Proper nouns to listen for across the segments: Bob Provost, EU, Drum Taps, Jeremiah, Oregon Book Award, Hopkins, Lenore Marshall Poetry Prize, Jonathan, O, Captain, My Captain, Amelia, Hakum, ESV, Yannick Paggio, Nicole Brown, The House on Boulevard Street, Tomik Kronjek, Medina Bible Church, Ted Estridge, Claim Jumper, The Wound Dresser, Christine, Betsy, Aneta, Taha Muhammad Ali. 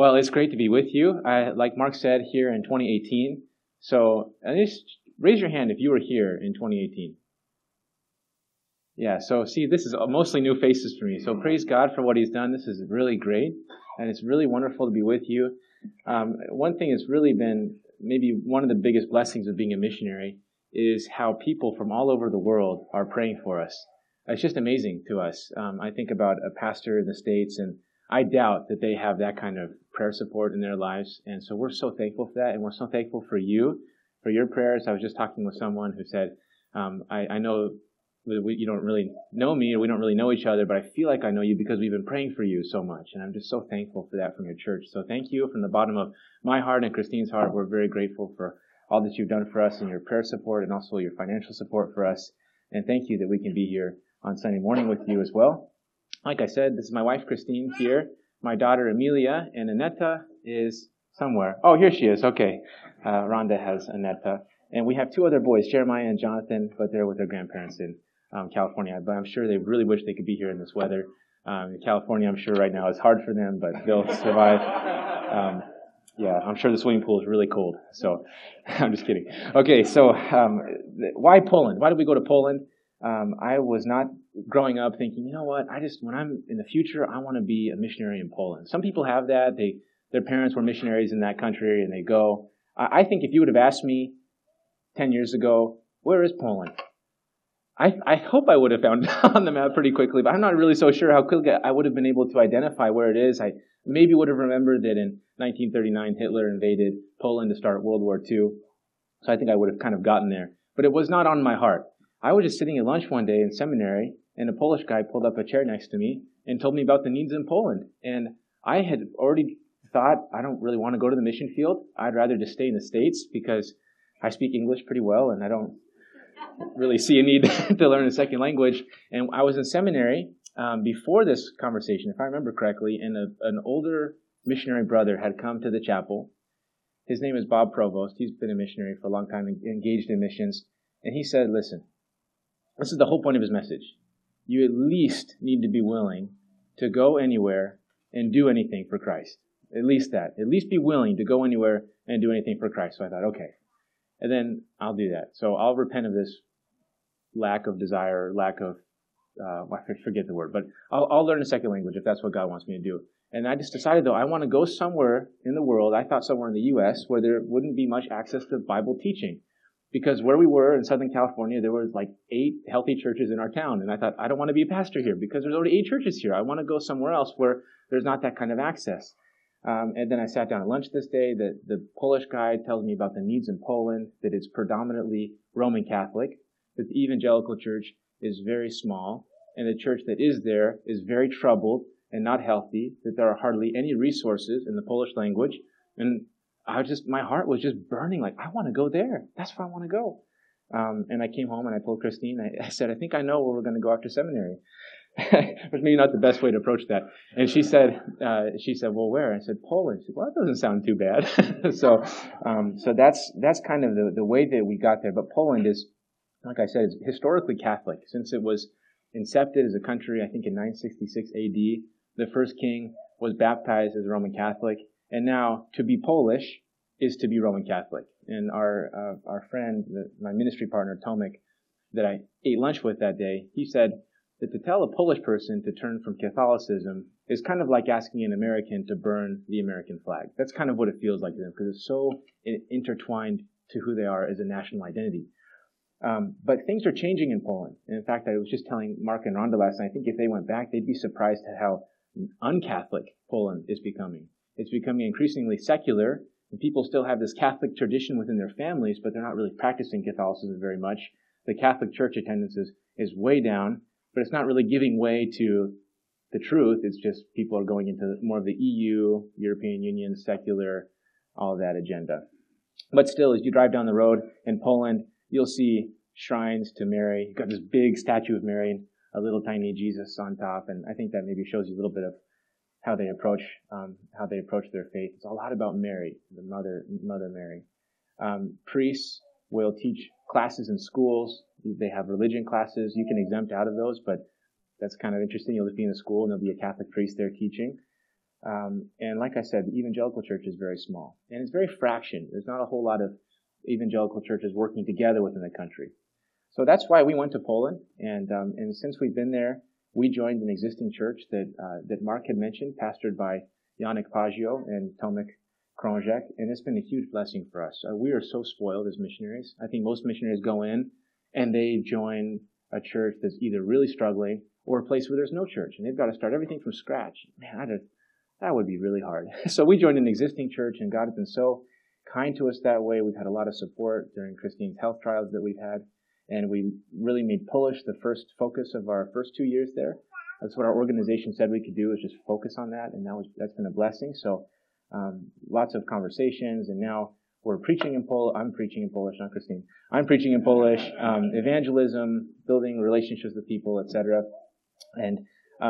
Well, it's great to be with you. Like Mark said, here in 2018. So at least raise your hand if you were here in 2018. Yeah, so see, this is mostly new faces for me. So praise God for what he's done. This is really great, and it's really wonderful to be with you. One thing that's really been maybe one of the biggest blessings of being a missionary is how people from all over the world are praying for us. It's just amazing to us. I think about a pastor in the States, and I doubt that they have that kind of prayer support in their lives. And so we're so thankful for that, and we're so thankful for you, for your prayers. I was just talking with someone who said, I know you don't really know me, or we don't really know each other, but I feel like I know you because we've been praying for you so much. And I'm just so thankful for that from your church. So thank you from the bottom of my heart and Christine's heart. We're very grateful for all that you've done for us and your prayer support and also your financial support for us. And thank you that we can be here on Sunday morning with you as well. Like I said, this is my wife, Christine, here. My daughter, Amelia, and Aneta is somewhere. Oh, here she is. Okay. Rhonda has Aneta. And we have two other boys, Jeremiah and Jonathan, but they're with their grandparents in California. But I'm sure they really wish they could be here in this weather. In California, I'm sure right now it's hard for them, but they'll survive. Yeah, I'm sure the swimming pool is really cold. So I'm just kidding. Okay, so why Poland? Why did we go to Poland? I was not growing up thinking, you know what, when I'm in the future, I want to be a missionary in Poland. Some people have that. Their parents were missionaries in that country, and they go. I think if you would have asked me 10 years ago, where is Poland? I hope I would have found out on the map pretty quickly, but I'm not really so sure how quickly I would have been able to identify where it is. I maybe would have remembered that in 1939, Hitler invaded Poland to start World War II, so I think I would have kind of gotten there. But it was not on my heart. I was just sitting at lunch one day in seminary, and a Polish guy pulled up a chair next to me and told me about the needs in Poland. And I had already thought, I don't really want to go to the mission field. I'd rather just stay in the States because I speak English pretty well, and I don't really see a need to learn a second language. And I was in seminary before this conversation, if I remember correctly, and an older missionary brother had come to the chapel. His name is Bob Provost. He's been a missionary for a long time, engaged in missions. And he said, listen, this is the whole point of his message. You at least need to be willing to go anywhere and do anything for Christ. At least that. At least be willing to go anywhere and do anything for Christ. So I thought, okay. And then I'll do that. So I'll repent of this lack of desire, lack of, I forget the word, but I'll learn a second language if that's what God wants me to do. And I just decided, though, I want to go somewhere in the world. I thought somewhere in the U.S. where there wouldn't be much access to Bible teaching. Because where we were in Southern California, there were like 8 healthy churches in our town. And I thought, I don't want to be a pastor here because there's already 8 churches here. I want to go somewhere else where there's not that kind of access. And then I sat down at lunch this day. The Polish guy tells me about the needs in Poland, that it's predominantly Roman Catholic, that the evangelical church is very small, and the church that is there is very troubled and not healthy, that there are hardly any resources in the Polish language. And my heart was just burning, like, I want to go there. That's where I want to go. And I came home and I told Christine, I said, I think I know where we're going to go after seminary. Which maybe not the best way to approach that. And she said, well, where? I said, Poland. She said, well, that doesn't sound too bad. So that's kind of the way that we got there. But Poland is, like I said, it's historically Catholic. Since it was incepted as a country, I think in 966 AD, the first king was baptized as a Roman Catholic. And now, to be Polish is to be Roman Catholic. And our friend, my ministry partner, Tomik, that I ate lunch with that day, he said that to tell a Polish person to turn from Catholicism is kind of like asking an American to burn the American flag. That's kind of what it feels like to them, because it's so intertwined to who they are as a national identity. But things are changing in Poland. And in fact, I was just telling Mark and Rhonda last night, I think if they went back, they'd be surprised at how un-Catholic Poland is becoming. It's becoming increasingly secular, and people still have this Catholic tradition within their families, but they're not really practicing Catholicism very much. The Catholic church attendance is way down, but it's not really giving way to the truth. It's just people are going into more of the EU, European Union, secular, all of that agenda. But still, as you drive down the road in Poland, you'll see shrines to Mary. You've got this big statue of Mary and a little tiny Jesus on top, and I think that maybe shows you a little bit of how they approach their faith. It's a lot about Mary, the Mother Mary. Priests will teach classes in schools. They have religion classes. You can exempt out of those, but that's kind of interesting. You'll just be in a school and there'll be a Catholic priest there teaching. And like I said, the evangelical church is very small. And it's very fractioned. There's not a whole lot of evangelical churches working together within the country. So that's why we went to Poland. And since we've been there, we joined an existing church that that Mark had mentioned, pastored by Yannick Paggio and Tomik Kronjek, and it's been a huge blessing for us. We are so spoiled as missionaries. I think most missionaries go in and they join a church that's either really struggling or a place where there's no church, and they've got to start everything from scratch. Man, that would be really hard. So we joined an existing church, and God has been so kind to us that way. We've had a lot of support during Christine's health trials that we've had, and we really made Polish the first focus of our first 2 years there. That's what our organization said we could do, is just focus on that, and that's been a blessing. So lots of conversations, and now we're preaching in Polish. I'm preaching in Polish, not Christine. I'm preaching in Polish, evangelism, building relationships with people, etc. And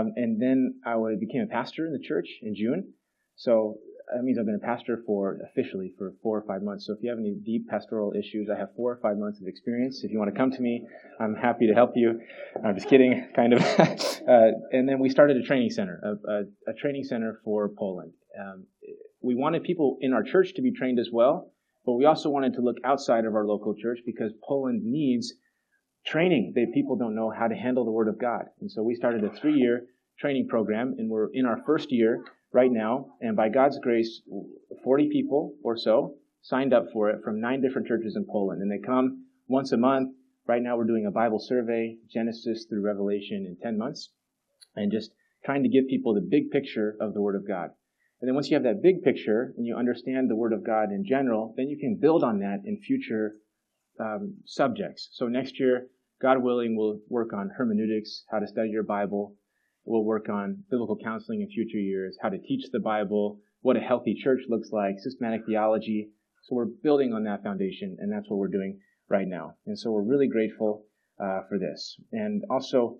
then I became a pastor in the church in June. So that means I've been a pastor officially for 4 or 5 months. So if you have any deep pastoral issues, I have 4 or 5 months of experience. If you want to come to me, I'm happy to help you. I'm just kidding, kind of. And then we started a training center, a training center for Poland. We wanted people in our church to be trained as well, but we also wanted to look outside of our local church because Poland needs training. People don't know how to handle the Word of God. And so we started a 3-year training program, and we're in our first year right now, and by God's grace, 40 people or so signed up for it from 9 different churches in Poland, and they come once a month. Right now we're doing a Bible survey, Genesis through Revelation in 10 months, and just trying to give people the big picture of the Word of God. And then once you have that big picture and you understand the Word of God in general, then you can build on that in future subjects. So next year, God willing, we'll work on hermeneutics, how to study your Bible. We'll work on biblical counseling in future years, how to teach the Bible, what a healthy church looks like, systematic theology. So we're building on that foundation, and that's what we're doing right now. And so we're really grateful for this. And also,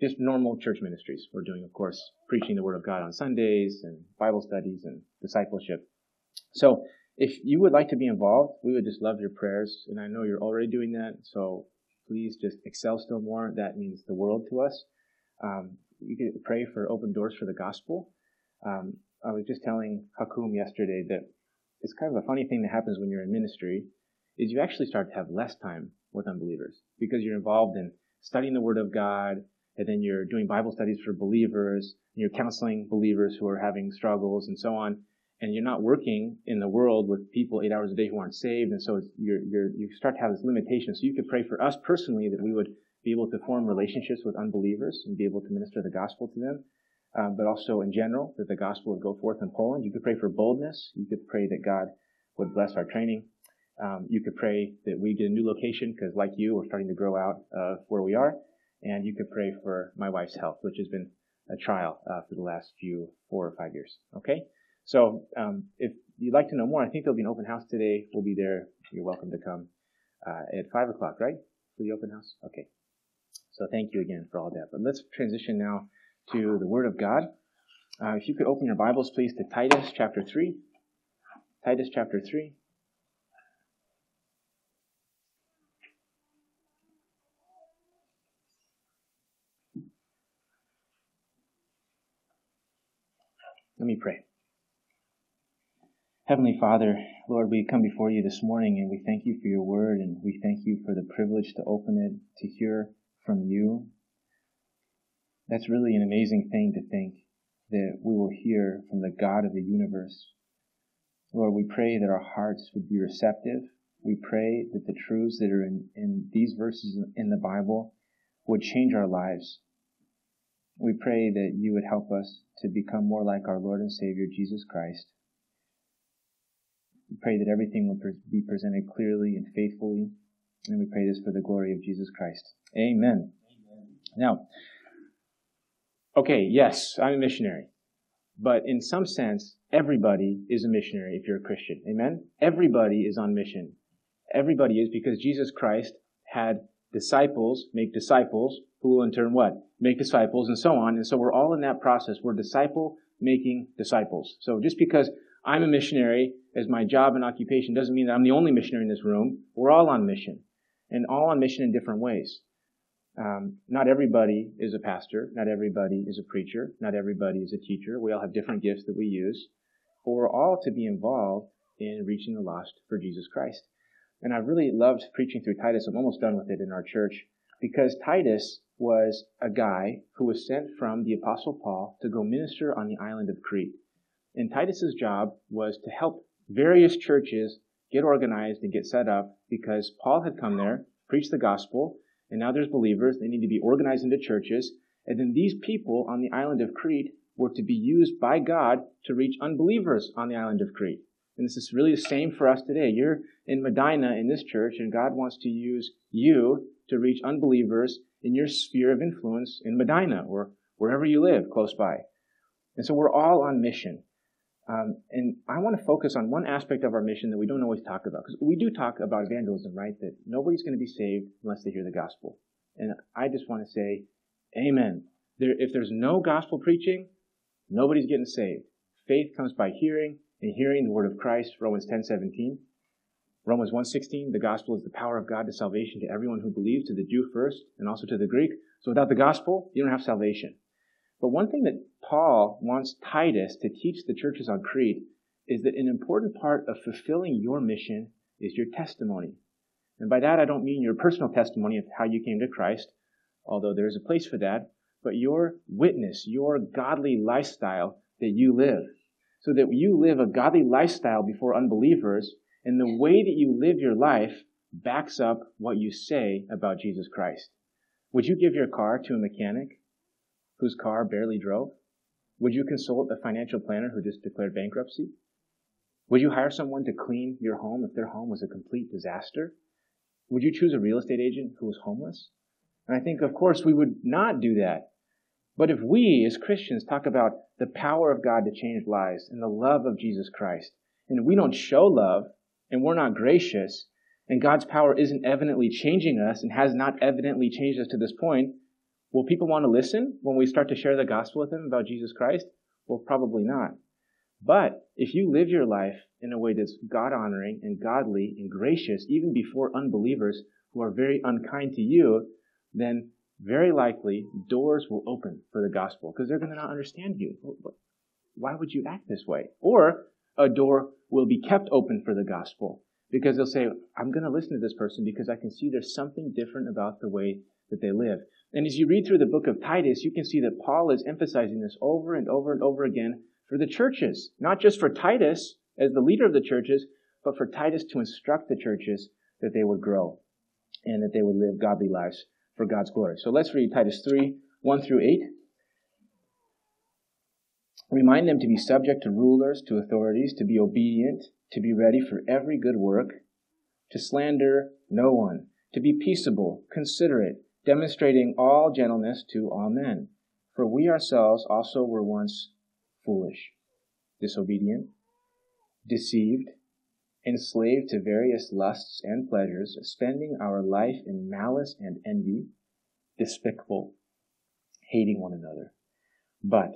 just normal church ministries we're doing, of course, preaching the Word of God on Sundays and Bible studies and discipleship. So if you would like to be involved, we would just love your prayers. And I know you're already doing that, so please just excel still more. That means the world to us. You can pray for open doors for the gospel. I was just telling Hakum yesterday that it's kind of a funny thing that happens when you're in ministry is you actually start to have less time with unbelievers because you're involved in studying the Word of God, and then you're doing Bible studies for believers, and you're counseling believers who are having struggles and so on, and you're not working in the world with people 8 hours a day who aren't saved, and so you start to have this limitation. So you could pray for us personally that we would be able to form relationships with unbelievers and be able to minister the gospel to them, but also in general that the gospel would go forth in Poland. You could pray for boldness. You could pray that God would bless our training. You could pray that we get a new location because, like you, we're starting to grow out of where we are. And you could pray for my wife's health, which has been a trial for the last 4 or 5 years. Okay? So if you'd like to know more, I think there'll be an open house today. We'll be there. You're welcome to come at 5 o'clock, right, for the open house? Okay. So thank you again for all that. But let's transition now to the Word of God. If you could open your Bibles, please, to Titus chapter 3. Titus chapter 3. Let me pray. Heavenly Father, Lord, we come before you this morning and we thank you for your word, and we thank you for the privilege to open it, to hear from you. That's really an amazing thing to think, that we will hear from the God of the universe. Lord, we pray that our hearts would be receptive. We pray that the truths that are in these verses in the Bible would change our lives. We pray that you would help us to become more like our Lord and Savior, Jesus Christ. We pray that everything will be presented clearly and faithfully, and we pray this for the glory of Jesus Christ. Amen. Amen. Now, okay, yes, I'm a missionary, but in some sense, everybody is a missionary if you're a Christian. Amen? Everybody is on mission. Everybody is, because Jesus Christ had disciples make disciples, who will in turn what? Make disciples, and so on. And so we're all in that process. We're disciple-making disciples. So just because I'm a missionary as my job and occupation doesn't mean that I'm the only missionary in this room. We're all on mission, and all on mission in different ways. Not everybody is a pastor. Not everybody is a preacher. Not everybody is a teacher. We all have different gifts that we use. But we're all to be involved in reaching the lost for Jesus Christ. And I've really loved preaching through Titus. I'm almost done with it in our church. Because Titus was a guy who was sent from the Apostle Paul to go minister on the island of Crete. And Titus's job was to help various churches get organized and get set up because Paul had come there, preached the gospel, and now there's believers. They need to be organized into churches. And then these people on the island of Crete were to be used by God to reach unbelievers on the island of Crete. And this is really the same for us today. You're in Medina in this church, and God wants to use you to reach unbelievers in your sphere of influence in Medina or wherever you live close by. And so we're all on mission. And I want to focus on one aspect of our mission that we don't always talk about. Because we do talk about evangelism, right? That nobody's going to be saved unless they hear the gospel. And I just want to say, amen. If there's no gospel preaching, nobody's getting saved. Faith comes by hearing, and hearing the word of Christ, Romans 10:17. Romans 1:16, the gospel is the power of God to salvation to everyone who believes, to the Jew first, and also to the Greek. So without the gospel, you don't have salvation. But one thing that Paul wants Titus to teach the churches on Crete is that an important part of fulfilling your mission is your testimony. And by that, I don't mean your personal testimony of how you came to Christ, although there is a place for that, but your witness, your godly lifestyle that you live. So that you live a godly lifestyle before unbelievers, and the way that you live your life backs up what you say about Jesus Christ. Would you give your car to a mechanic whose car barely drove? Would you consult a financial planner who just declared bankruptcy? Would you hire someone to clean your home if their home was a complete disaster? Would you choose a real estate agent who was homeless? And I think, of course, we would not do that. But if we, as Christians, talk about the power of God to change lives and the love of Jesus Christ, and we don't show love, and we're not gracious, and God's power isn't evidently changing us and has not evidently changed us to this point, will people want to listen when we start to share the gospel with them about Jesus Christ? Well, probably not. But if you live your life in a way that's God-honoring and godly and gracious, even before unbelievers who are very unkind to you, then very likely doors will open for the gospel because they're going to not understand you. Why would you act this way? Or a door will be kept open for the gospel because they'll say, I'm going to listen to this person because I can see there's something different about the way that they live. And as you read through the book of Titus, you can see that Paul is emphasizing this over and over and over again for the churches, not just for Titus as the leader of the churches, but for Titus to instruct the churches that they would grow and that they would live godly lives for God's glory. So let's read Titus 3, 1 through 8. Remind them to be subject to rulers, to authorities, to be obedient, to be ready for every good work, to slander no one, to be peaceable, considerate, demonstrating all gentleness to all men. For we ourselves also were once foolish, disobedient, deceived, enslaved to various lusts and pleasures, spending our life in malice and envy, despicable, hating one another. But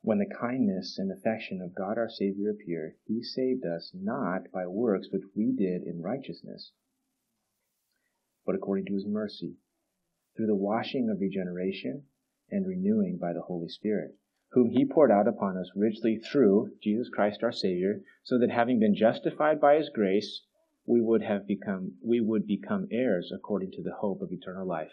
when the kindness and affection of God our Savior appeared, He saved us not by works which we did in righteousness, but according to His mercy, through the washing of regeneration and renewing by the Holy Spirit, whom He poured out upon us richly through Jesus Christ our Savior, so that having been justified by His grace, we would become heirs according to the hope of eternal life.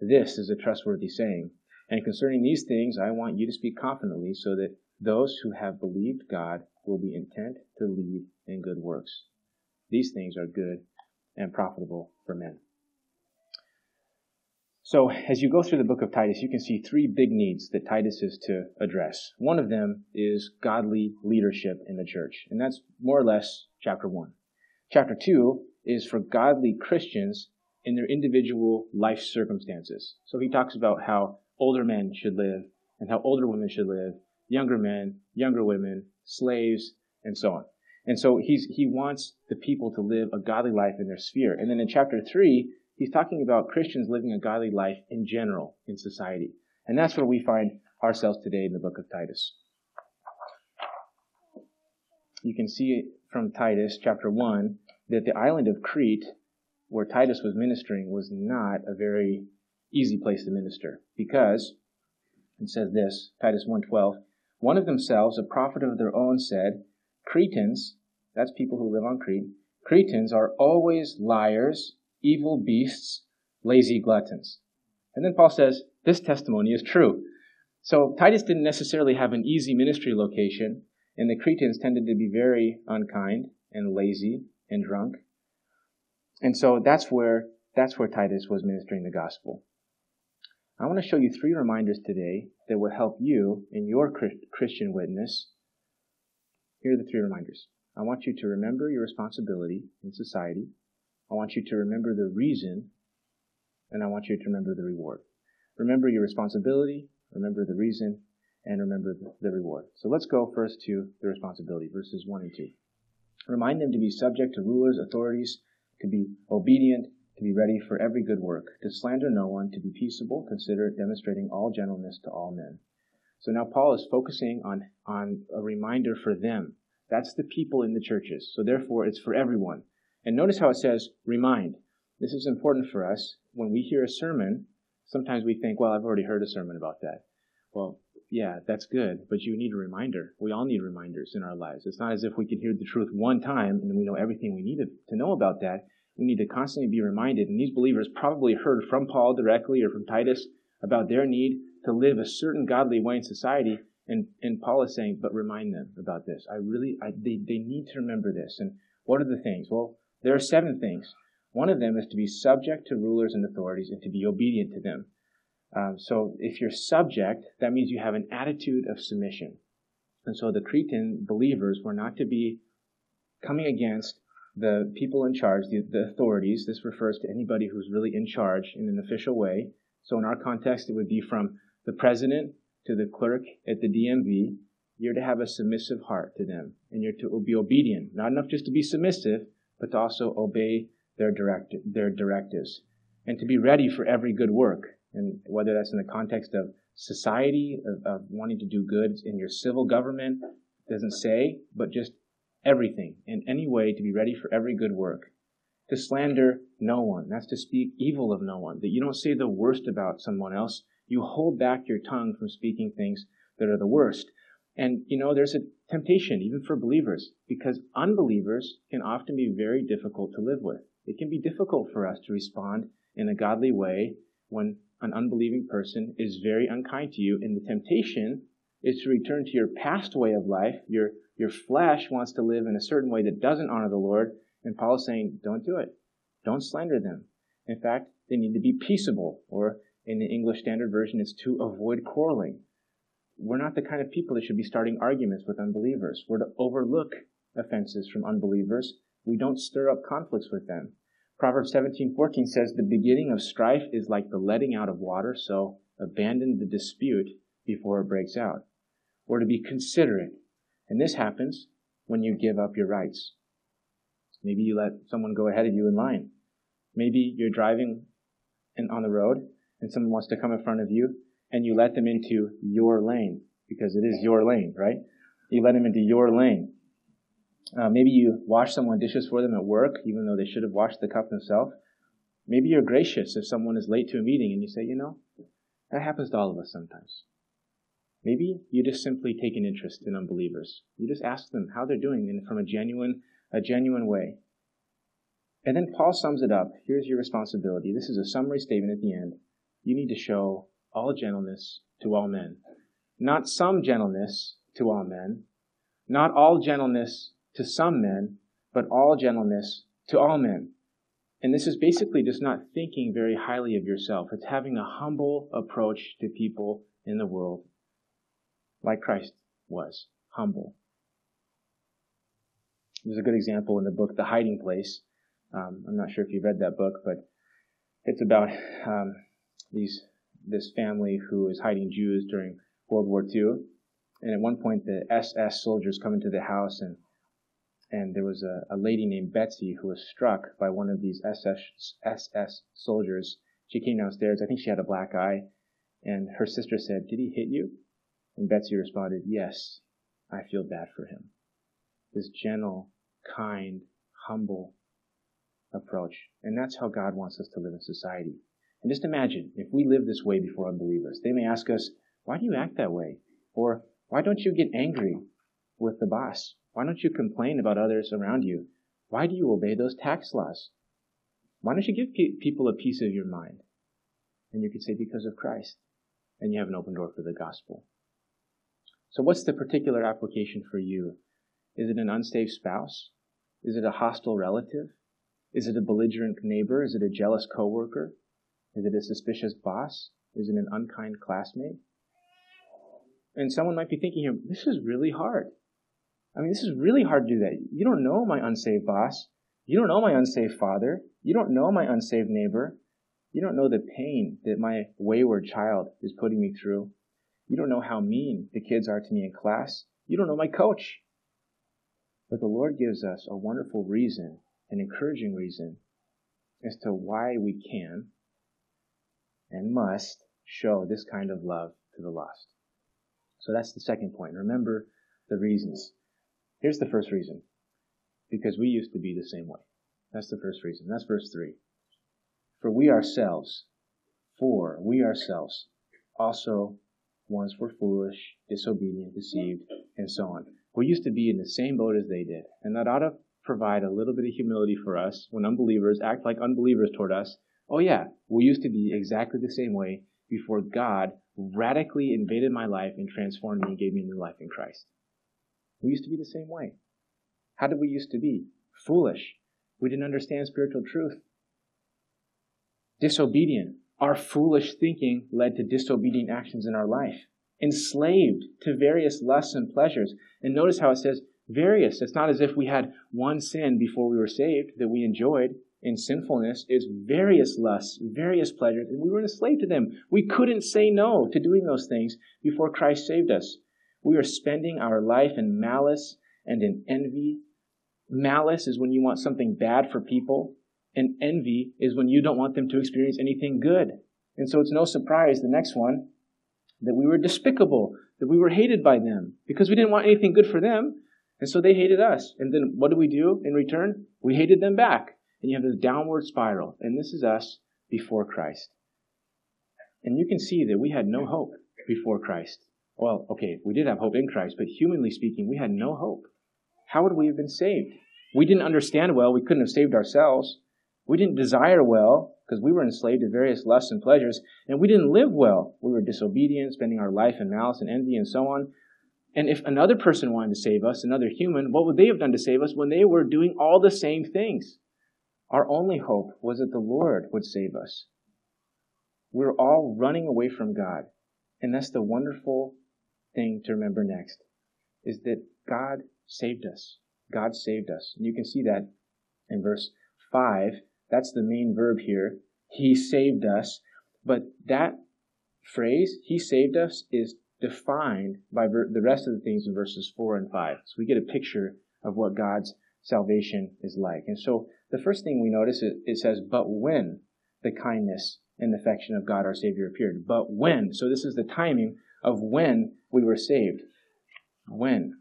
This is a trustworthy saying. And concerning these things, I want you to speak confidently so that those who have believed God will be intent to lead in good works. These things are good and profitable for men. So as you go through the book of Titus, you can see three big needs that Titus is to address. One of them is godly leadership in the church. And that's more or less chapter 1. Chapter 2 is for godly Christians in their individual life circumstances. So he talks about how older men should live, and how older women should live, younger men, younger women, slaves, and so on. And so he wants the people to live a godly life in their sphere. And then in chapter 3, he's talking about Christians living a godly life in general, in society. And that's where we find ourselves today in the book of Titus. You can see from Titus chapter 1 that the island of Crete, where Titus was ministering, was not a very easy place to minister, because it says this, Titus 1:12, one of themselves, a prophet of their own, said, Cretans, that's people who live on Crete, Cretans are always liars, evil beasts, lazy gluttons. And then Paul says, this testimony is true. So Titus didn't necessarily have an easy ministry location, and the Cretans tended to be very unkind and lazy and drunk. And so that's where Titus was ministering the gospel. I want to show you three reminders today that will help you in your Christian witness. Here are the three reminders. I want you to remember your responsibility in society. I want you to remember the reason, and I want you to remember the reward. Remember your responsibility, remember the reason, and remember the reward. So let's go first to the responsibility, verses 1 and 2. Remind them to be subject to rulers, authorities, to be obedient, to be ready for every good work, to slander no one, to be peaceable, considerate, demonstrating all gentleness to all men. So now Paul is focusing on a reminder for them. That's the people in the churches. So therefore, it's for everyone. And notice how it says, remind. This is important for us. When we hear a sermon, sometimes we think, well, I've already heard a sermon about that. Well, yeah, that's good, but you need a reminder. We all need reminders in our lives. It's not as if we can hear the truth one time and we know everything we needed to know about that. We need to constantly be reminded. And these believers probably heard from Paul directly or from Titus about their need to live a certain godly way in society. And Paul is saying, but remind them about this. They need to remember this. And what are the things? Well, there are 7 things. One of them is to be subject to rulers and authorities and to be obedient to them. So if you're subject, that means you have an attitude of submission. And so the Cretan believers were not to be coming against the people in charge, the authorities. This refers to anybody who's really in charge in an official way. So in our context, it would be from the president to the clerk at the DMV. You're to have a submissive heart to them, and you're to be obedient. Not enough just to be submissive, but to also obey their directives, and to be ready for every good work. And whether that's in the context of society, of wanting to do good in your civil government, doesn't say, but just everything, in any way, to be ready for every good work. To slander no one, that's to speak evil of no one, that you don't say the worst about someone else. You hold back your tongue from speaking things that are the worst. And, you know, there's a temptation, even for believers, because unbelievers can often be very difficult to live with. It can be difficult for us to respond in a godly way when an unbelieving person is very unkind to you, and the temptation is to return to your past way of life. Your flesh wants to live in a certain way that doesn't honor the Lord, and Paul is saying, don't do it. Don't slander them. In fact, they need to be peaceable, or in the English Standard Version, it's to avoid quarreling. We're not the kind of people that should be starting arguments with unbelievers. We're to overlook offenses from unbelievers. We don't stir up conflicts with them. Proverbs 17:14 says, the beginning of strife is like the letting out of water, so abandon the dispute before it breaks out. Or to be considerate. And this happens when you give up your rights. Maybe you let someone go ahead of you in line. Maybe you're driving on the road and someone wants to come in front of you, and you let them into your lane, because it is your lane, right? You let them into your lane. Maybe you wash someone's dishes for them at work, even though they should have washed the cup themselves. Maybe you're gracious if someone is late to a meeting and you say, you know, that happens to all of us sometimes. Maybe you just simply take an interest in unbelievers. You just ask them how they're doing from a genuine way. And then Paul sums it up. Here's your responsibility. This is a summary statement at the end. You need to show all gentleness to all men. Not some gentleness to all men. Not all gentleness to some men, but all gentleness to all men. And this is basically just not thinking very highly of yourself. It's having a humble approach to people in the world, like Christ was, humble. There's a good example in the book, The Hiding Place. I'm not sure if you've read that book, but it's about this family who is hiding Jews during World War II. And at one point, the SS soldiers come into the house, and there was a lady named Betsy who was struck by one of these SS soldiers. She came downstairs. I think she had a black eye. And her sister said, "Did he hit you?" And Betsy responded, "Yes, I feel bad for him." This gentle, kind, humble approach. And that's how God wants us to live in society. And just imagine, if we live this way before unbelievers, they may ask us, why do you act that way? Or, why don't you get angry with the boss? Why don't you complain about others around you? Why do you obey those tax laws? Why don't you give people a piece of your mind? And you could say, because of Christ. And you have an open door for the gospel. So what's the particular application for you? Is it an unsaved spouse? Is it a hostile relative? Is it a belligerent neighbor? Is it a jealous coworker? Is it a suspicious boss? Is it an unkind classmate? And someone might be thinking here, this is really hard. I mean, this is really hard to do that. You don't know my unsaved boss. You don't know my unsaved father. You don't know my unsaved neighbor. You don't know the pain that my wayward child is putting me through. You don't know how mean the kids are to me in class. You don't know my coach. But the Lord gives us a wonderful reason, an encouraging reason, as to why we can and must show this kind of love to the lost. So that's the second point. Remember the reasons. Here's the first reason. Because we used to be the same way. That's the first reason. That's verse 3. For we ourselves, also once were foolish, disobedient, deceived, and so on. We used to be in the same boat as they did. And that ought to provide a little bit of humility for us when unbelievers act like unbelievers toward us. Oh yeah, we used to be exactly the same way before God radically invaded my life and transformed me and gave me a new life in Christ. We used to be the same way. How did we used to be? Foolish. We didn't understand spiritual truth. Disobedient. Our foolish thinking led to disobedient actions in our life. Enslaved to various lusts and pleasures. And notice how it says various. It's not as if we had one sin before we were saved that we enjoyed in sinfulness. It's various lusts, various pleasures, and we were enslaved to them. We couldn't say no to doing those things before Christ saved us. We are spending our life in malice and in envy. Malice is when you want something bad for people, and envy is when you don't want them to experience anything good. And so it's no surprise, the next one, that we were despicable, that we were hated by them, because we didn't want anything good for them, and so they hated us. And then what do we do in return? We hated them back. And you have this downward spiral, and this is us before Christ. And you can see that we had no hope before Christ. Well, okay, we did have hope in Christ, but humanly speaking, we had no hope. How would we have been saved? We didn't understand well. We couldn't have saved ourselves. We didn't desire well because we were enslaved to various lusts and pleasures. And we didn't live well. We were disobedient, spending our life in malice and envy and so on. And if another person wanted to save us, another human, what would they have done to save us when they were doing all the same things? Our only hope was that the Lord would save us. We're all running away from God. And that's the wonderful thing to remember next, is that God saved us. God saved us. And you can see that in verse 5. That's the main verb here. He saved us. But that phrase, he saved us, is defined by the rest of the things in verses 4 and 5. So we get a picture of what God's salvation is like. And so the first thing we notice is it says, but when the kindness and affection of God our Savior appeared. But when. So this is the timing of when we were saved. When.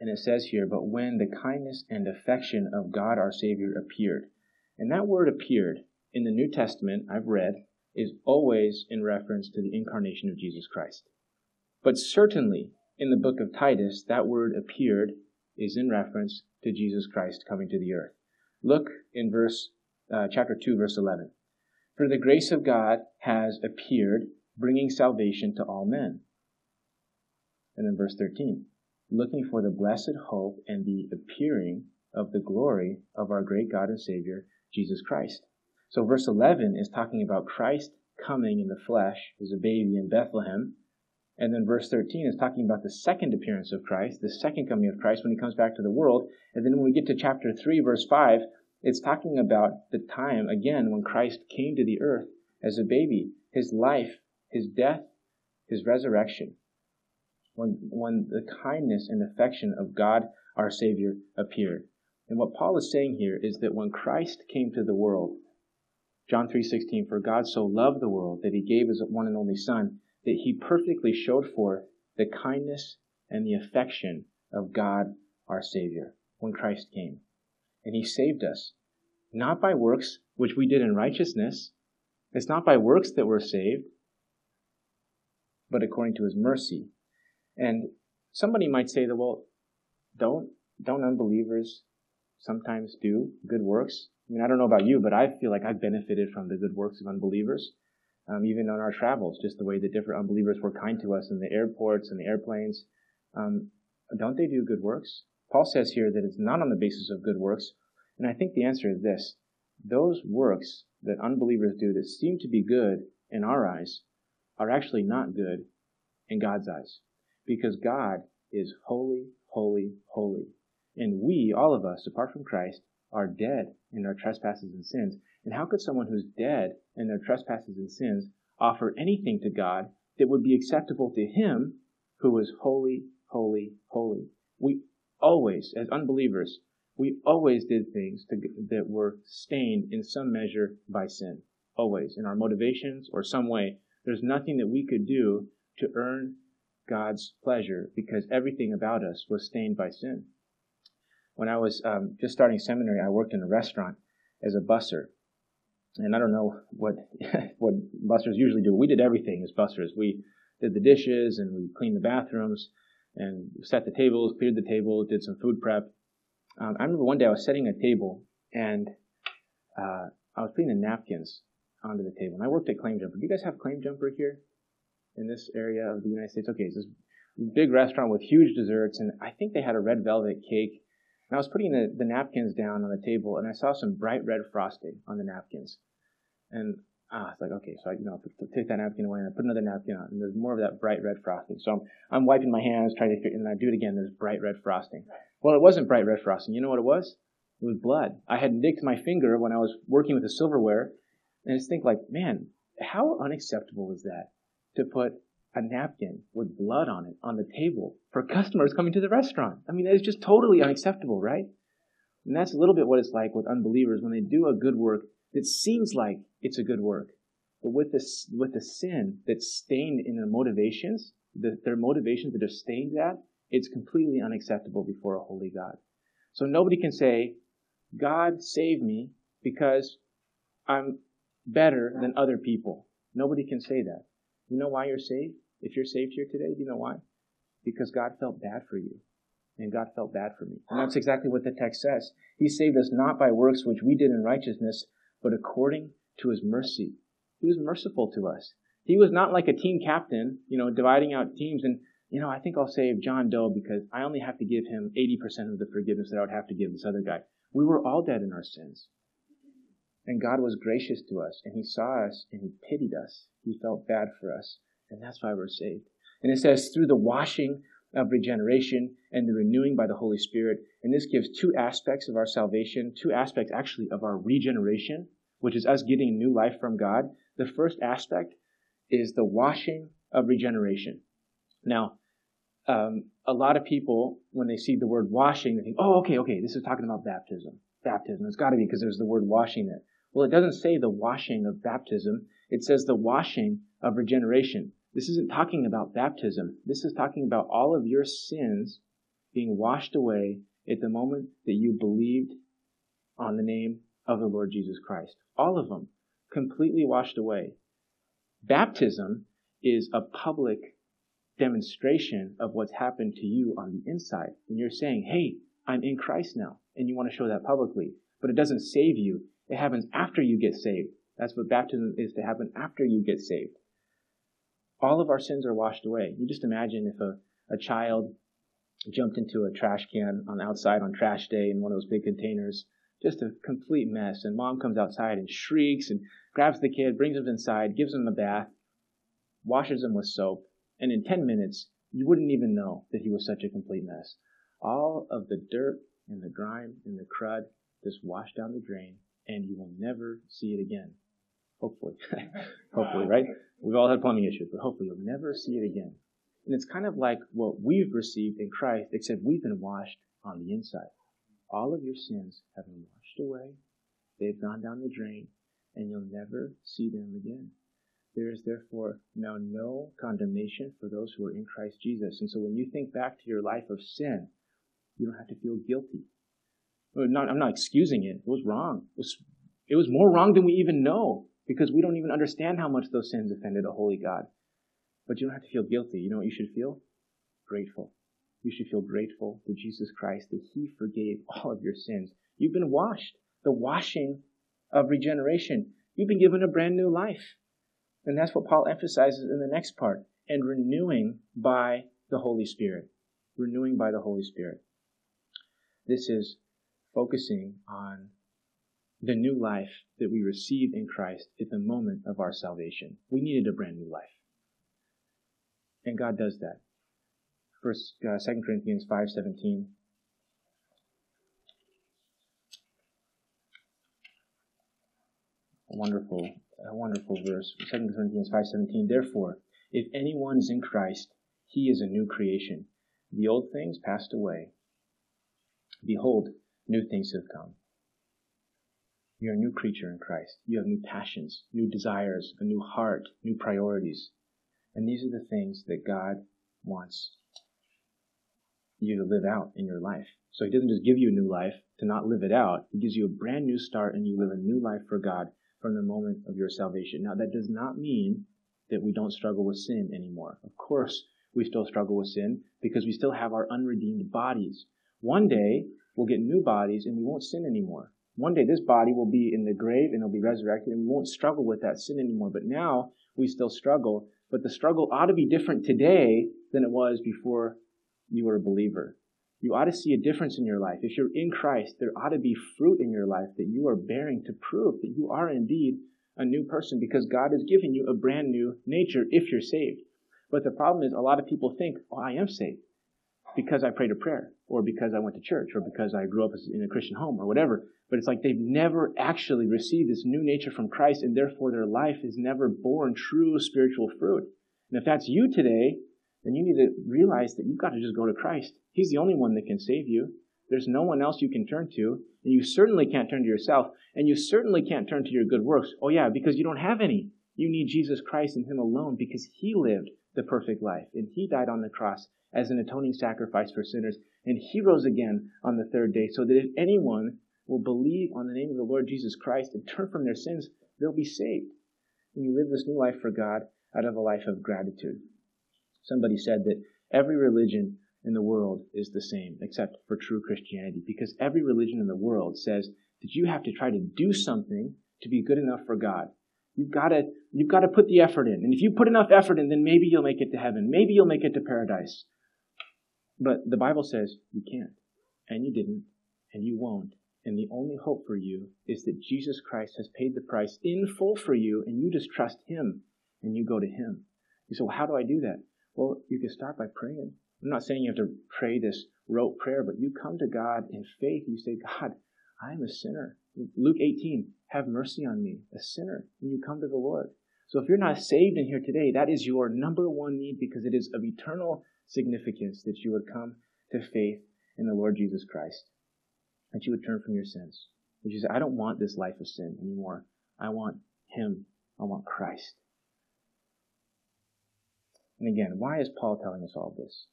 And it says here, but when the kindness and affection of God our Savior appeared. And that word appeared in the New Testament, I've read, is always in reference to the incarnation of Jesus Christ. But certainly in the book of Titus, that word appeared is in reference to Jesus Christ coming to the earth. Look in chapter 2, verse 11. For the grace of God has appeared, bringing salvation to all men. And in verse 13. Looking for the blessed hope and the appearing of the glory of our great God and Savior, Jesus Christ. So verse 11 is talking about Christ coming in the flesh as a baby in Bethlehem. And then verse 13 is talking about the second appearance of Christ, the second coming of Christ when he comes back to the world. And then when we get to chapter 3, verse 5, it's talking about the time, again, when Christ came to the earth as a baby, his life, his death, his resurrection. When the kindness and affection of God, our Savior, appeared. And what Paul is saying here is that when Christ came to the world, John 3:16, for God so loved the world that he gave his one and only Son, that he perfectly showed forth the kindness and the affection of God, our Savior, when Christ came. And he saved us, not by works which we did in righteousness, It's not by works that we're saved, but according to his mercy. And somebody might say that, well, don't unbelievers sometimes do good works? I mean, I don't know about you, but I feel like I've benefited from the good works of unbelievers, even on our travels, just the way that different unbelievers were kind to us in the airports and the airplanes. Don't they do good works? Paul says here that it's not on the basis of good works. And I think the answer is this. Those works that unbelievers do that seem to be good in our eyes are actually not good in God's eyes. Because God is holy, holy, holy. And we, all of us, apart from Christ, are dead in our trespasses and sins. And how could someone who's dead in their trespasses and sins offer anything to God that would be acceptable to him who is holy, holy, holy? We always, as unbelievers, we always did things that were stained in some measure by sin. Always. In our motivations or some way. There's nothing that we could do to earn God's pleasure because everything about us was stained by sin. When I was just starting seminary, I worked in a restaurant as a busser. And I don't know what bussers usually do. We did everything as bussers. We did the dishes and we cleaned the bathrooms and set the tables, cleared the table, did some food prep. I remember one day I was setting a table and I was putting the napkins onto the table. And I worked at Claim Jumper. Do you guys have Claim Jumper here in this area of the United States? Okay, it's this big restaurant with huge desserts, and I think they had a red velvet cake. And I was putting the napkins down on the table, and I saw some bright red frosting on the napkins. And I was like, okay, so I take that napkin away, and I put another napkin on, and there's more of that bright red frosting. So I'm wiping my hands, trying to figure, and I do it again, there's bright red frosting. Well, it wasn't bright red frosting. You know what it was? It was blood. I had nicked my finger when I was working with the silverware, and I just think like, man, how unacceptable is that to put a napkin with blood on it, on the table, for customers coming to the restaurant. I mean, that is just totally unacceptable, right? And that's a little bit what it's like with unbelievers when they do a good work that seems like it's a good work. But with the sin that's stained in their motivations, their motivations that have stained that, it's completely unacceptable before a holy God. So nobody can say, God save me because I'm better than other people. Nobody can say that. You know why you're saved? If you're saved here today, do you know why? Because God felt bad for you. And God felt bad for me. And that's exactly what the text says. He saved us not by works which we did in righteousness, but according to his mercy. He was merciful to us. He was not like a team captain, dividing out teams. And, I think I'll save John Doe because I only have to give him 80% of the forgiveness that I would have to give this other guy. We were all dead in our sins. And God was gracious to us, and he saw us, and he pitied us. He felt bad for us, and that's why we're saved. And it says, through the washing of regeneration and the renewing by the Holy Spirit. And this gives two aspects of our salvation, two aspects, actually, of our regeneration, which is us getting new life from God. The first aspect is the washing of regeneration. Now, a lot of people, when they see the word washing, they think, oh, okay, this is talking about baptism. Baptism. It's got to be because there's the word washing there. Well, it doesn't say the washing of baptism. It says the washing of regeneration. This isn't talking about baptism. This is talking about all of your sins being washed away at the moment that you believed on the name of the Lord Jesus Christ. All of them completely washed away. Baptism is a public demonstration of what's happened to you on the inside. And you're saying, hey, I'm in Christ now. And you want to show that publicly. But it doesn't save you. It happens after you get saved. That's what baptism is, to happen after you get saved. All of our sins are washed away. You just imagine if a child jumped into a trash can outside on trash day in one of those big containers, just a complete mess, and mom comes outside and shrieks and grabs the kid, brings him inside, gives him a bath, washes him with soap, and in 10 minutes, you wouldn't even know that he was such a complete mess. All of the dirt and the grime and the crud just washed down the drain, and you will never see it again. Hopefully. Hopefully, right? We've all had plumbing issues, but hopefully you'll never see it again. And it's kind of like what we've received in Christ, except we've been washed on the inside. All of your sins have been washed away. They've gone down the drain, and you'll never see them again. There is therefore now no condemnation for those who are in Christ Jesus. And so when you think back to your life of sin, you don't have to feel guilty. I'm not excusing it. It was wrong. It was more wrong than we even know. because we don't even understand how much those sins offended a holy God. But you don't have to feel guilty. You know what you should feel? Grateful. You should feel grateful to Jesus Christ that he forgave all of your sins. You've been washed. The washing of regeneration. You've been given a brand new life. And that's what Paul emphasizes in the next part. And renewing by the Holy Spirit. Renewing by the Holy Spirit. This is focusing on the new life that we receive in Christ at the moment of our salvation. We needed a brand new life. And God does that. 2 Corinthians 5:17. A wonderful verse. 2 Corinthians 5:17. Therefore, if anyone is in Christ, he is a new creation. The old things passed away. Behold, new things have come. You're a new creature in Christ. You have new passions, new desires, a new heart, new priorities. And these are the things that God wants you to live out in your life. So he doesn't just give you a new life to not live it out. He gives you a brand new start, and you live a new life for God from the moment of your salvation. Now, that does not mean that we don't struggle with sin anymore. Of course, we still struggle with sin because we still have our unredeemed bodies. One day, we'll get new bodies, and we won't sin anymore. One day this body will be in the grave and it'll be resurrected and we won't struggle with that sin anymore. But now we still struggle. But the struggle ought to be different today than it was before you were a believer. You ought to see a difference in your life. If you're in Christ, there ought to be fruit in your life that you are bearing to prove that you are indeed a new person because God has given you a brand new nature if you're saved. But the problem is a lot of people think, oh, I am saved because I prayed a prayer or because I went to church or because I grew up in a Christian home or whatever. But it's like they've never actually received this new nature from Christ, and therefore their life is never born true spiritual fruit. And if that's you today, then you need to realize that you've got to just go to Christ. He's the only one that can save you. There's no one else you can turn to, and you certainly can't turn to yourself, and you certainly can't turn to your good works. Oh yeah, because you don't have any. You need Jesus Christ and him alone because he lived the perfect life, and he died on the cross as an atoning sacrifice for sinners, and he rose again on the third day so that if anyone will believe on the name of the Lord Jesus Christ and turn from their sins, they'll be saved. And you live this new life for God out of a life of gratitude. Somebody said that every religion in the world is the same, except for true Christianity, because every religion in the world says that you have to try to do something to be good enough for God. You've got to put the effort in. And if you put enough effort in, then maybe you'll make it to heaven. Maybe you'll make it to paradise. But the Bible says you can't, and you didn't, and you won't. And the only hope for you is that Jesus Christ has paid the price in full for you, and you just trust him, and you go to him. You say, well, how do I do that? Well, you can start by praying. I'm not saying you have to pray this rote prayer, but you come to God in faith. And you say, God, I am a sinner. Luke 18, have mercy on me, a sinner. And you come to the Lord. So if you're not saved in here today, that is your number one need, because it is of eternal significance that you would come to faith in the Lord Jesus Christ. That you would turn from your sins. That you say, I don't want this life of sin anymore. I want him. I want Christ. And again, why is Paul telling us all this?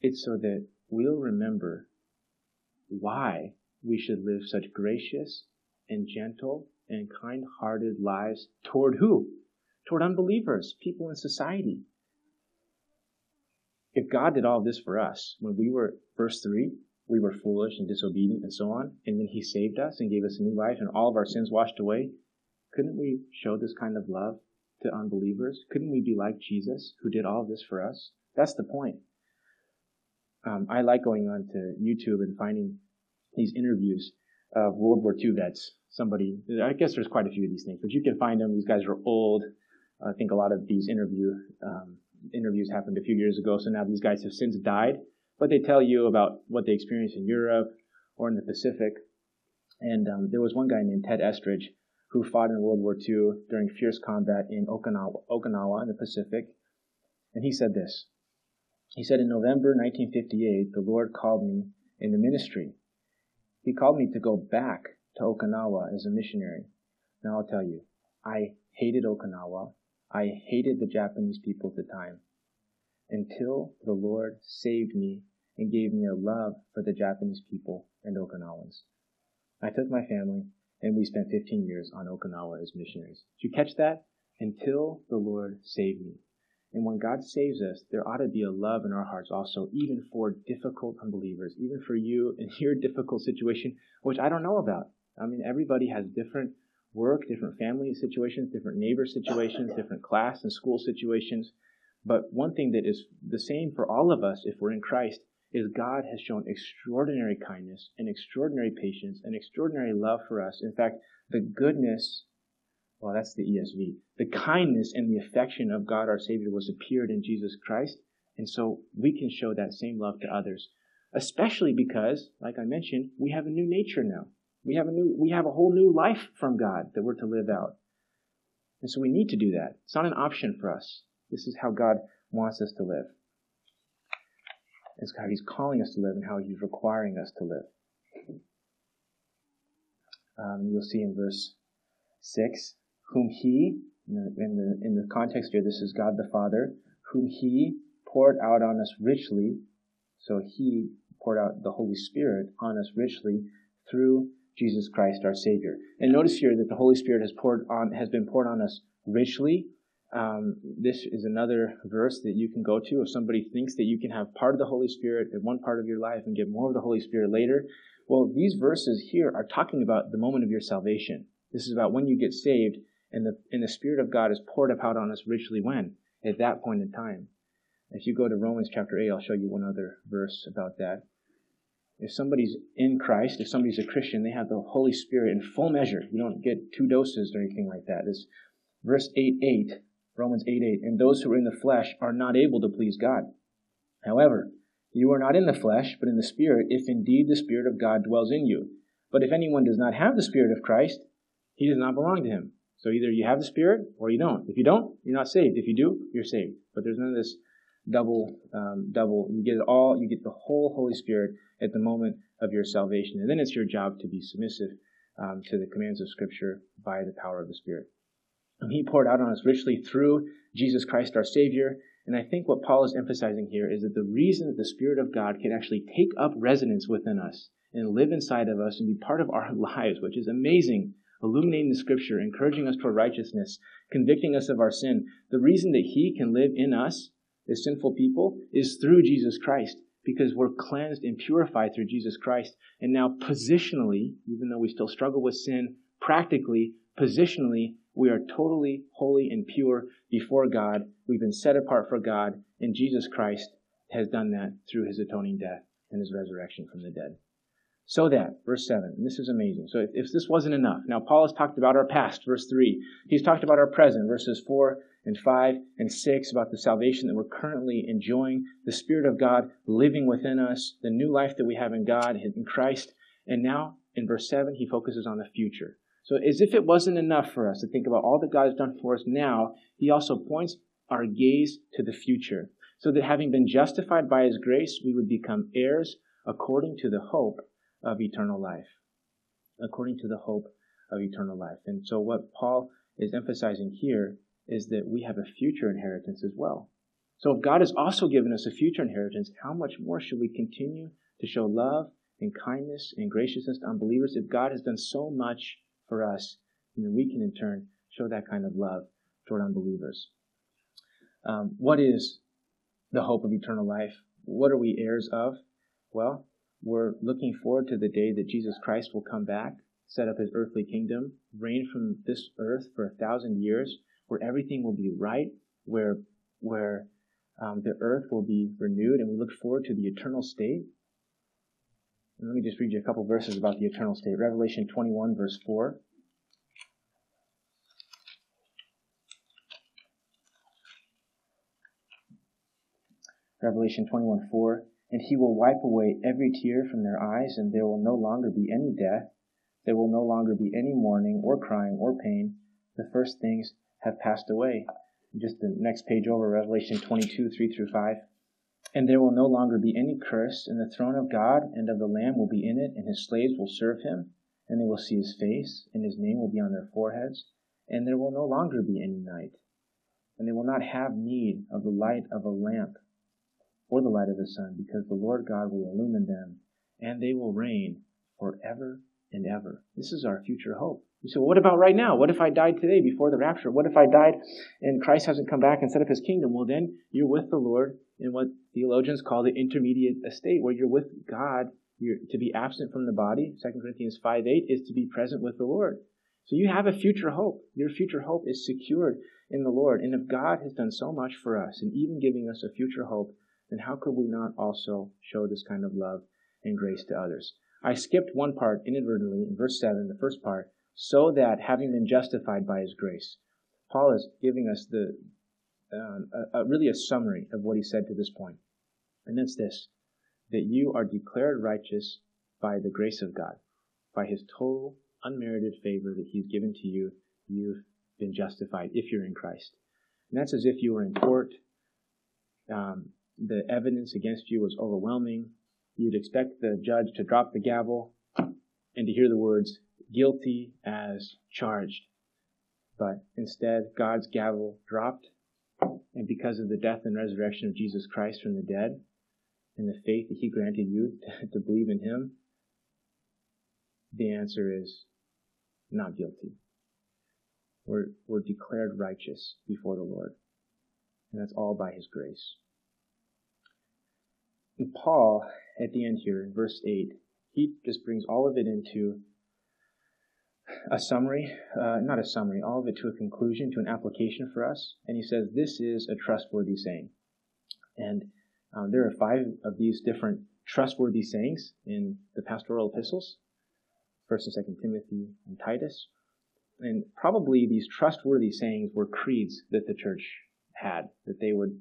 It's so that we'll remember why we should live such gracious and gentle and kind-hearted lives toward who? Toward unbelievers, people in society. If God did all this for us, when we were, verse 3, we were foolish and disobedient and so on, and then he saved us and gave us a new life and all of our sins washed away, couldn't we show this kind of love to unbelievers? Couldn't we be like Jesus who did all of this for us? That's the point. I like going on to YouTube and finding these interviews of World War II vets. Somebody, I guess there's quite a few of these things, but you can find them. These guys are old. I think a lot of these interviews happened a few years ago, so now these guys have since died. But they tell you about what they experienced in Europe or in the Pacific. And there was one guy named Ted Estridge who fought in World War II during fierce combat in Okinawa in the Pacific. And he said this. He said, in November 1958, the Lord called me in the ministry. He called me to go back to Okinawa as a missionary. Now I'll tell you, I hated Okinawa. I hated the Japanese people at the time, until the Lord saved me and gave me a love for the Japanese people and Okinawans. I took my family and we spent 15 years on Okinawa as missionaries. Did you catch that? Until the Lord saved me. And when God saves us, there ought to be a love in our hearts also, even for difficult unbelievers, even for you in your difficult situation, which I don't know about. I mean, everybody has different work, different family situations, different neighbor situations, different class and school situations. But one thing that is the same for all of us, if we're in Christ, is God has shown extraordinary kindness and extraordinary patience and extraordinary love for us. In fact, the goodness, well, that's the ESV. The kindness and the affection of God our Savior was appeared in Jesus Christ. And so we can show that same love to others, especially because, like I mentioned, we have a new nature now. We have a whole new life from God that we're to live out. And so we need to do that. It's not an option for us. This is how God wants us to live. It's how He's calling us to live and how He's requiring us to live. You'll see in verse 6, whom He, in the context here, this is God the Father, whom He poured out on us richly. So He poured out the Holy Spirit on us richly through Jesus Christ our Savior. And notice here that the Holy Spirit has been poured on us richly. This is another verse that you can go to if somebody thinks that you can have part of the Holy Spirit in one part of your life and get more of the Holy Spirit later. Well, these verses here are talking about the moment of your salvation. This is about when you get saved and the Spirit of God is poured out on us richly when? At that point in time. If you go to Romans chapter 8, I'll show you one other verse about that. If somebody's in Christ, if somebody's a Christian, they have the Holy Spirit in full measure. You don't get two doses or anything like that. It's verse 8:8, Romans 8:8. And those who are in the flesh are not able to please God. However, you are not in the flesh, but in the Spirit, if indeed the Spirit of God dwells in you. But if anyone does not have the Spirit of Christ, he does not belong to him. So either you have the Spirit or you don't. If you don't, you're not saved. If you do, you're saved. But there's none of this double. You get it all. You get the whole Holy Spirit at the moment of your salvation. And then it's your job to be submissive to the commands of Scripture by the power of the Spirit. And He poured out on us richly through Jesus Christ our Savior. And I think what Paul is emphasizing here is that the reason that the Spirit of God can actually take up residence within us and live inside of us and be part of our lives, which is amazing, illuminating the Scripture, encouraging us toward righteousness, convicting us of our sin. The reason that He can live in us as sinful people is through Jesus Christ, because we're cleansed and purified through Jesus Christ. And now positionally, even though we still struggle with sin, practically, positionally, we are totally holy and pure before God. We've been set apart for God, and Jesus Christ has done that through His atoning death and His resurrection from the dead. So that, verse 7, and this is amazing. So if this wasn't enough, now Paul has talked about our past, verse 3. He's talked about our present, verses 4 and 5 and 6, about the salvation that we're currently enjoying, the Spirit of God living within us, the new life that we have in God, in Christ. And now, in verse 7, he focuses on the future. So as if it wasn't enough for us to think about all that God has done for us now, he also points our gaze to the future, so that having been justified by his grace, we would become heirs according to the hope of eternal life. According to the hope of eternal life. And so what Paul is emphasizing here is that we have a future inheritance as well. So if God has also given us a future inheritance, how much more should we continue to show love and kindness and graciousness to unbelievers? If God has done so much for us, then we can in turn show that kind of love toward unbelievers. What is the hope of eternal life? What are we heirs of? Well, we're looking forward to the day that Jesus Christ will come back, set up his earthly kingdom, reign from this earth for 1,000 years, where everything will be right, where the earth will be renewed, and we look forward to the eternal state. And let me just read you a couple verses about the eternal state. Revelation 21, verse 4. Revelation 21, 4. And he will wipe away every tear from their eyes, and there will no longer be any death. There will no longer be any mourning or crying or pain. The first things have passed away. Just the next page over, Revelation 22, 3 through 5. And there will no longer be any curse, and the throne of God and of the Lamb will be in it, and his slaves will serve him, and they will see his face, and his name will be on their foreheads, and there will no longer be any night. And they will not have need of the light of a lamp, or the light of the sun, because the Lord God will illumine them, and they will reign forever and ever. This is our future hope. You say, well, what about right now? What if I died today before the rapture? What if I died and Christ hasn't come back and set up his kingdom? Well, then you're with the Lord in what theologians call the intermediate estate, where you're with God. You're to be absent from the body, 2 Corinthians 5:8, is to be present with the Lord. So you have a future hope. Your future hope is secured in the Lord. And if God has done so much for us and even giving us a future hope, then how could we not also show this kind of love and grace to others? I skipped one part inadvertently in verse 7, the first part, so that having been justified by his grace. Paul is giving us the really a summary of what he said to this point. And that's this, that you are declared righteous by the grace of God, by his total unmerited favor that he's given to you. You've been justified if you're in Christ. And that's as if you were in court. The evidence against you was overwhelming. You'd expect the judge to drop the gavel and to hear the words, guilty as charged. But instead, God's gavel dropped, and because of the death and resurrection of Jesus Christ from the dead, and the faith that he granted you to believe in him, the answer is not guilty. We're declared righteous before the Lord. And that's all by his grace. And Paul, at the end here, in verse 8, he just brings all of it into a summary, all of it to a conclusion, to an application for us. And he says, this is a trustworthy saying. And there are 5 of these different trustworthy sayings in the pastoral epistles, 1st and 2nd Timothy and Titus. And probably these trustworthy sayings were creeds that the church had, that they would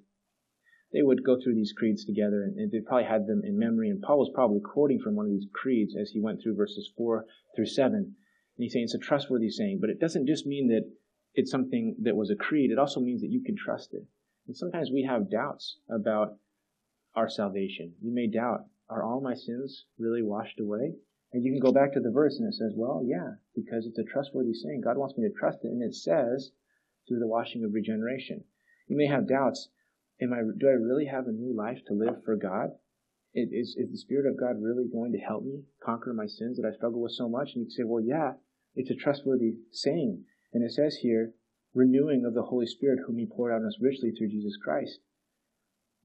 go through these creeds together, and they probably had them in memory. And Paul was probably quoting from one of these creeds as he went through verses 4 through 7. And he's saying it's a trustworthy saying, but it doesn't just mean that it's something that was a creed. It also means that you can trust it. And sometimes we have doubts about our salvation. You may doubt, are all my sins really washed away? And you can go back to the verse and it says, well, yeah, because it's a trustworthy saying. God wants me to trust it. And it says, through the washing of regeneration. You may have doubts. Do I really have a new life to live for God? Is the Spirit of God really going to help me conquer my sins that I struggle with so much? And you say, well, yeah, it's a trustworthy saying. And it says here, renewing of the Holy Spirit, whom he poured out on us richly through Jesus Christ.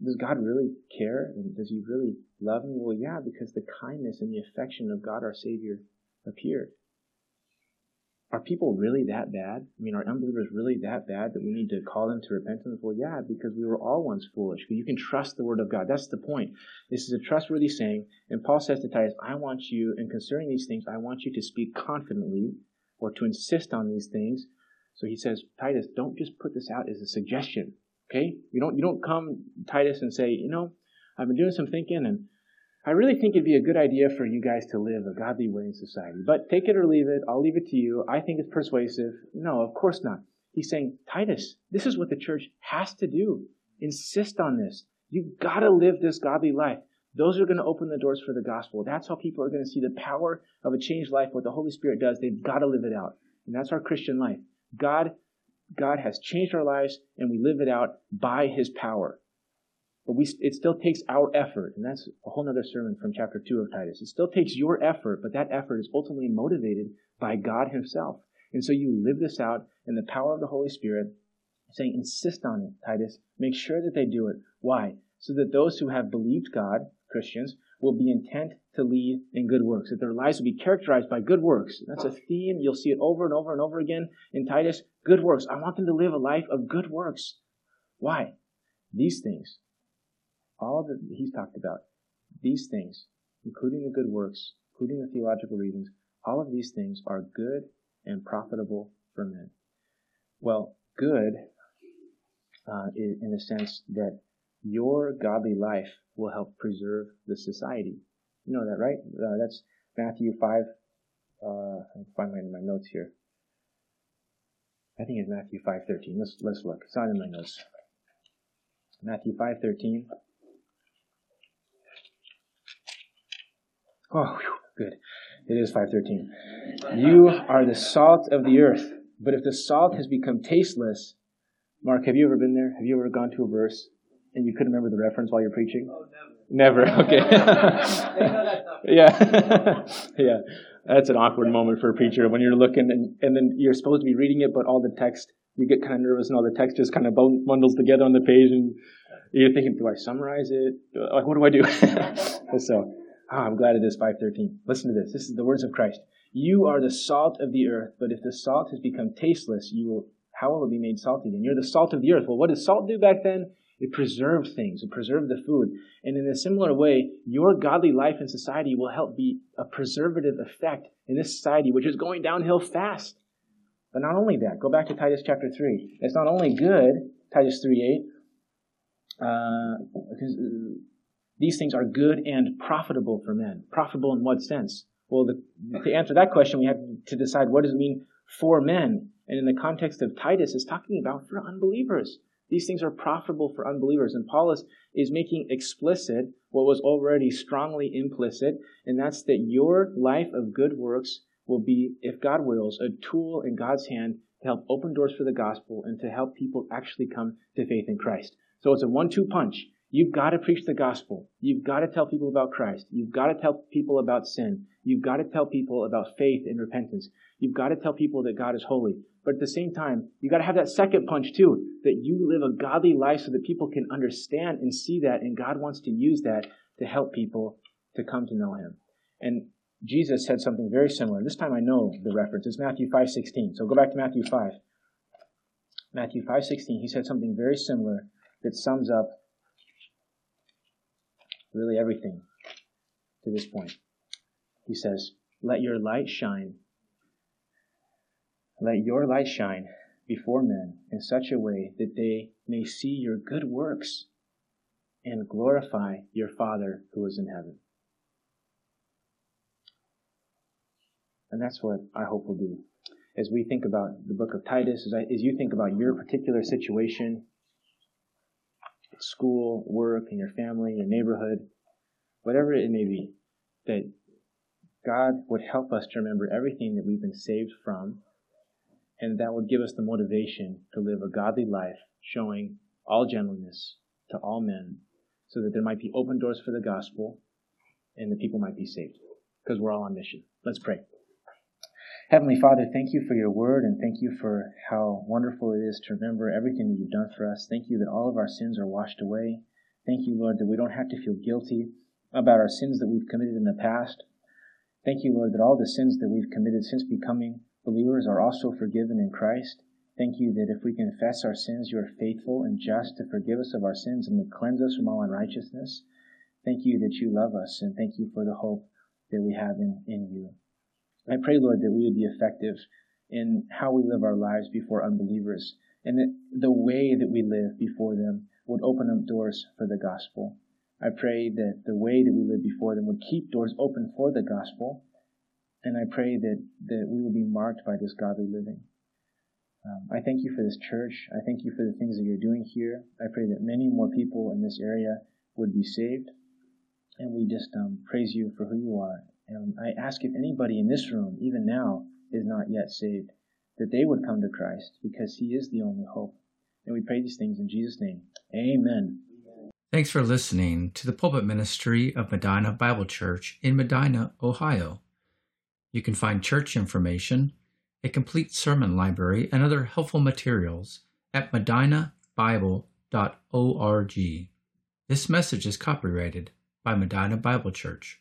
Does God really care? And does he really love me? Well, yeah, because the kindness and the affection of God our Savior appeared. Are people really that bad? I mean, are unbelievers really that bad that we need to call them to repentance? Well, yeah, because we were all once foolish. You can trust the word of God. That's the point. This is a trustworthy saying. And Paul says to Titus, I want you, in concerning these things, I want you to speak confidently or to insist on these things. So he says, Titus, don't just put this out as a suggestion, okay? You don't come, Titus, and say, I've been doing some thinking, and I really think it'd be a good idea for you guys to live a godly way in society. But take it or leave it. I'll leave it to you. I think it's persuasive. No, of course not. He's saying, Titus, this is what the church has to do. Insist on this. You've got to live this godly life. Those are going to open the doors for the gospel. That's how people are going to see the power of a changed life, what the Holy Spirit does. They've got to live it out. And that's our Christian life. God has changed our lives, and we live it out by his power. But it still takes our effort, and that's a whole other sermon from chapter 2 of Titus. It still takes your effort, but that effort is ultimately motivated by God himself. And so you live this out in the power of the Holy Spirit, saying, insist on it, Titus. Make sure that they do it. Why? So that those who have believed God, Christians, will be intent to lead in good works, that their lives will be characterized by good works. That's a theme. You'll see it over and over and over again in Titus. Good works. I want them to live a life of good works. Why? These things. All that he's talked about, these things, including the good works, including the theological readings, all of these things are good and profitable for men. Well, good in the sense that your godly life will help preserve the society. You know that, right? That's Matthew 5. I'll find mine in my notes here. I think it's Matthew 5:13. Let's look. It's not in my notes. Matthew 5:13. Oh, good. It is 5:13. You are the salt of the earth. But if the salt has become tasteless, Mark, have you ever been there? Have you ever gone to a verse and you couldn't remember the reference while you're preaching? Oh, never. Okay. Yeah. That's an awkward moment for a preacher when you're looking and then you're supposed to be reading it, but all the text, you get kind of nervous and all the text just kind of bundles together on the page and you're thinking, do I summarize it? Like, what do I do? So, I'm glad it is 5:13. Listen to this. This is the words of Christ. You are the salt of the earth, but if the salt has become tasteless, you will, how will it be made salty? And you're the salt of the earth. Well, what did salt do back then? It preserved things. It preserved the food. And in a similar way, your godly life in society will help be a preservative effect in this society, which is going downhill fast. But not only that, go back to Titus chapter 3. It's not only good, Titus 3:8, because these things are good and profitable for men. Profitable in what sense? Well, to answer that question, we have to decide what does it mean for men. And in the context of Titus, it's talking about for unbelievers. These things are profitable for unbelievers. And Paul is making explicit what was already strongly implicit, and that's that your life of good works will be, if God wills, a tool in God's hand to help open doors for the gospel and to help people actually come to faith in Christ. So it's a 1-2 punch. You've got to preach the gospel. You've got to tell people about Christ. You've got to tell people about sin. You've got to tell people about faith and repentance. You've got to tell people that God is holy. But at the same time, you've got to have that second punch too, that you live a godly life so that people can understand and see that, and God wants to use that to help people to come to know Him. And Jesus said something very similar. This time I know the reference. It's Matthew 5:16. So go back to Matthew 5. Matthew 5:16, He said something very similar that sums up really everything to this point. He says, let your light shine. Let your light shine before men in such a way that they may see your good works and glorify your Father who is in heaven. And that's what I hope will do. As we think about the book of Titus, as you think about your particular situation, school, work, and your family, your neighborhood, whatever it may be, that God would help us to remember everything that we've been saved from, and that would give us the motivation to live a godly life, showing all gentleness to all men, so that there might be open doors for the gospel and the people might be saved, because we're all on mission. Let's pray. Heavenly Father, thank you for your word, and thank you for how wonderful it is to remember everything that you've done for us. Thank you that all of our sins are washed away. Thank you, Lord, that we don't have to feel guilty about our sins that we've committed in the past. Thank you, Lord, that all the sins that we've committed since becoming believers are also forgiven in Christ. Thank you that if we confess our sins, you are faithful and just to forgive us of our sins and to cleanse us from all unrighteousness. Thank you that you love us, and thank you for the hope that we have in you. I pray, Lord, that we would be effective in how we live our lives before unbelievers, and that the way that we live before them would open up doors for the gospel. I pray that the way that we live before them would keep doors open for the gospel. And I pray that we will be marked by this godly living. I thank you for this church. I thank you for the things that you're doing here. I pray that many more people in this area would be saved. And we just praise you for who you are. And I ask if anybody in this room, even now, is not yet saved, that they would come to Christ, because He is the only hope. And we pray these things in Jesus' name. Amen. Thanks for listening to the pulpit ministry of Medina Bible Church in Medina, Ohio. You can find church information, a complete sermon library, and other helpful materials at medinabible.org. This message is copyrighted by Medina Bible Church.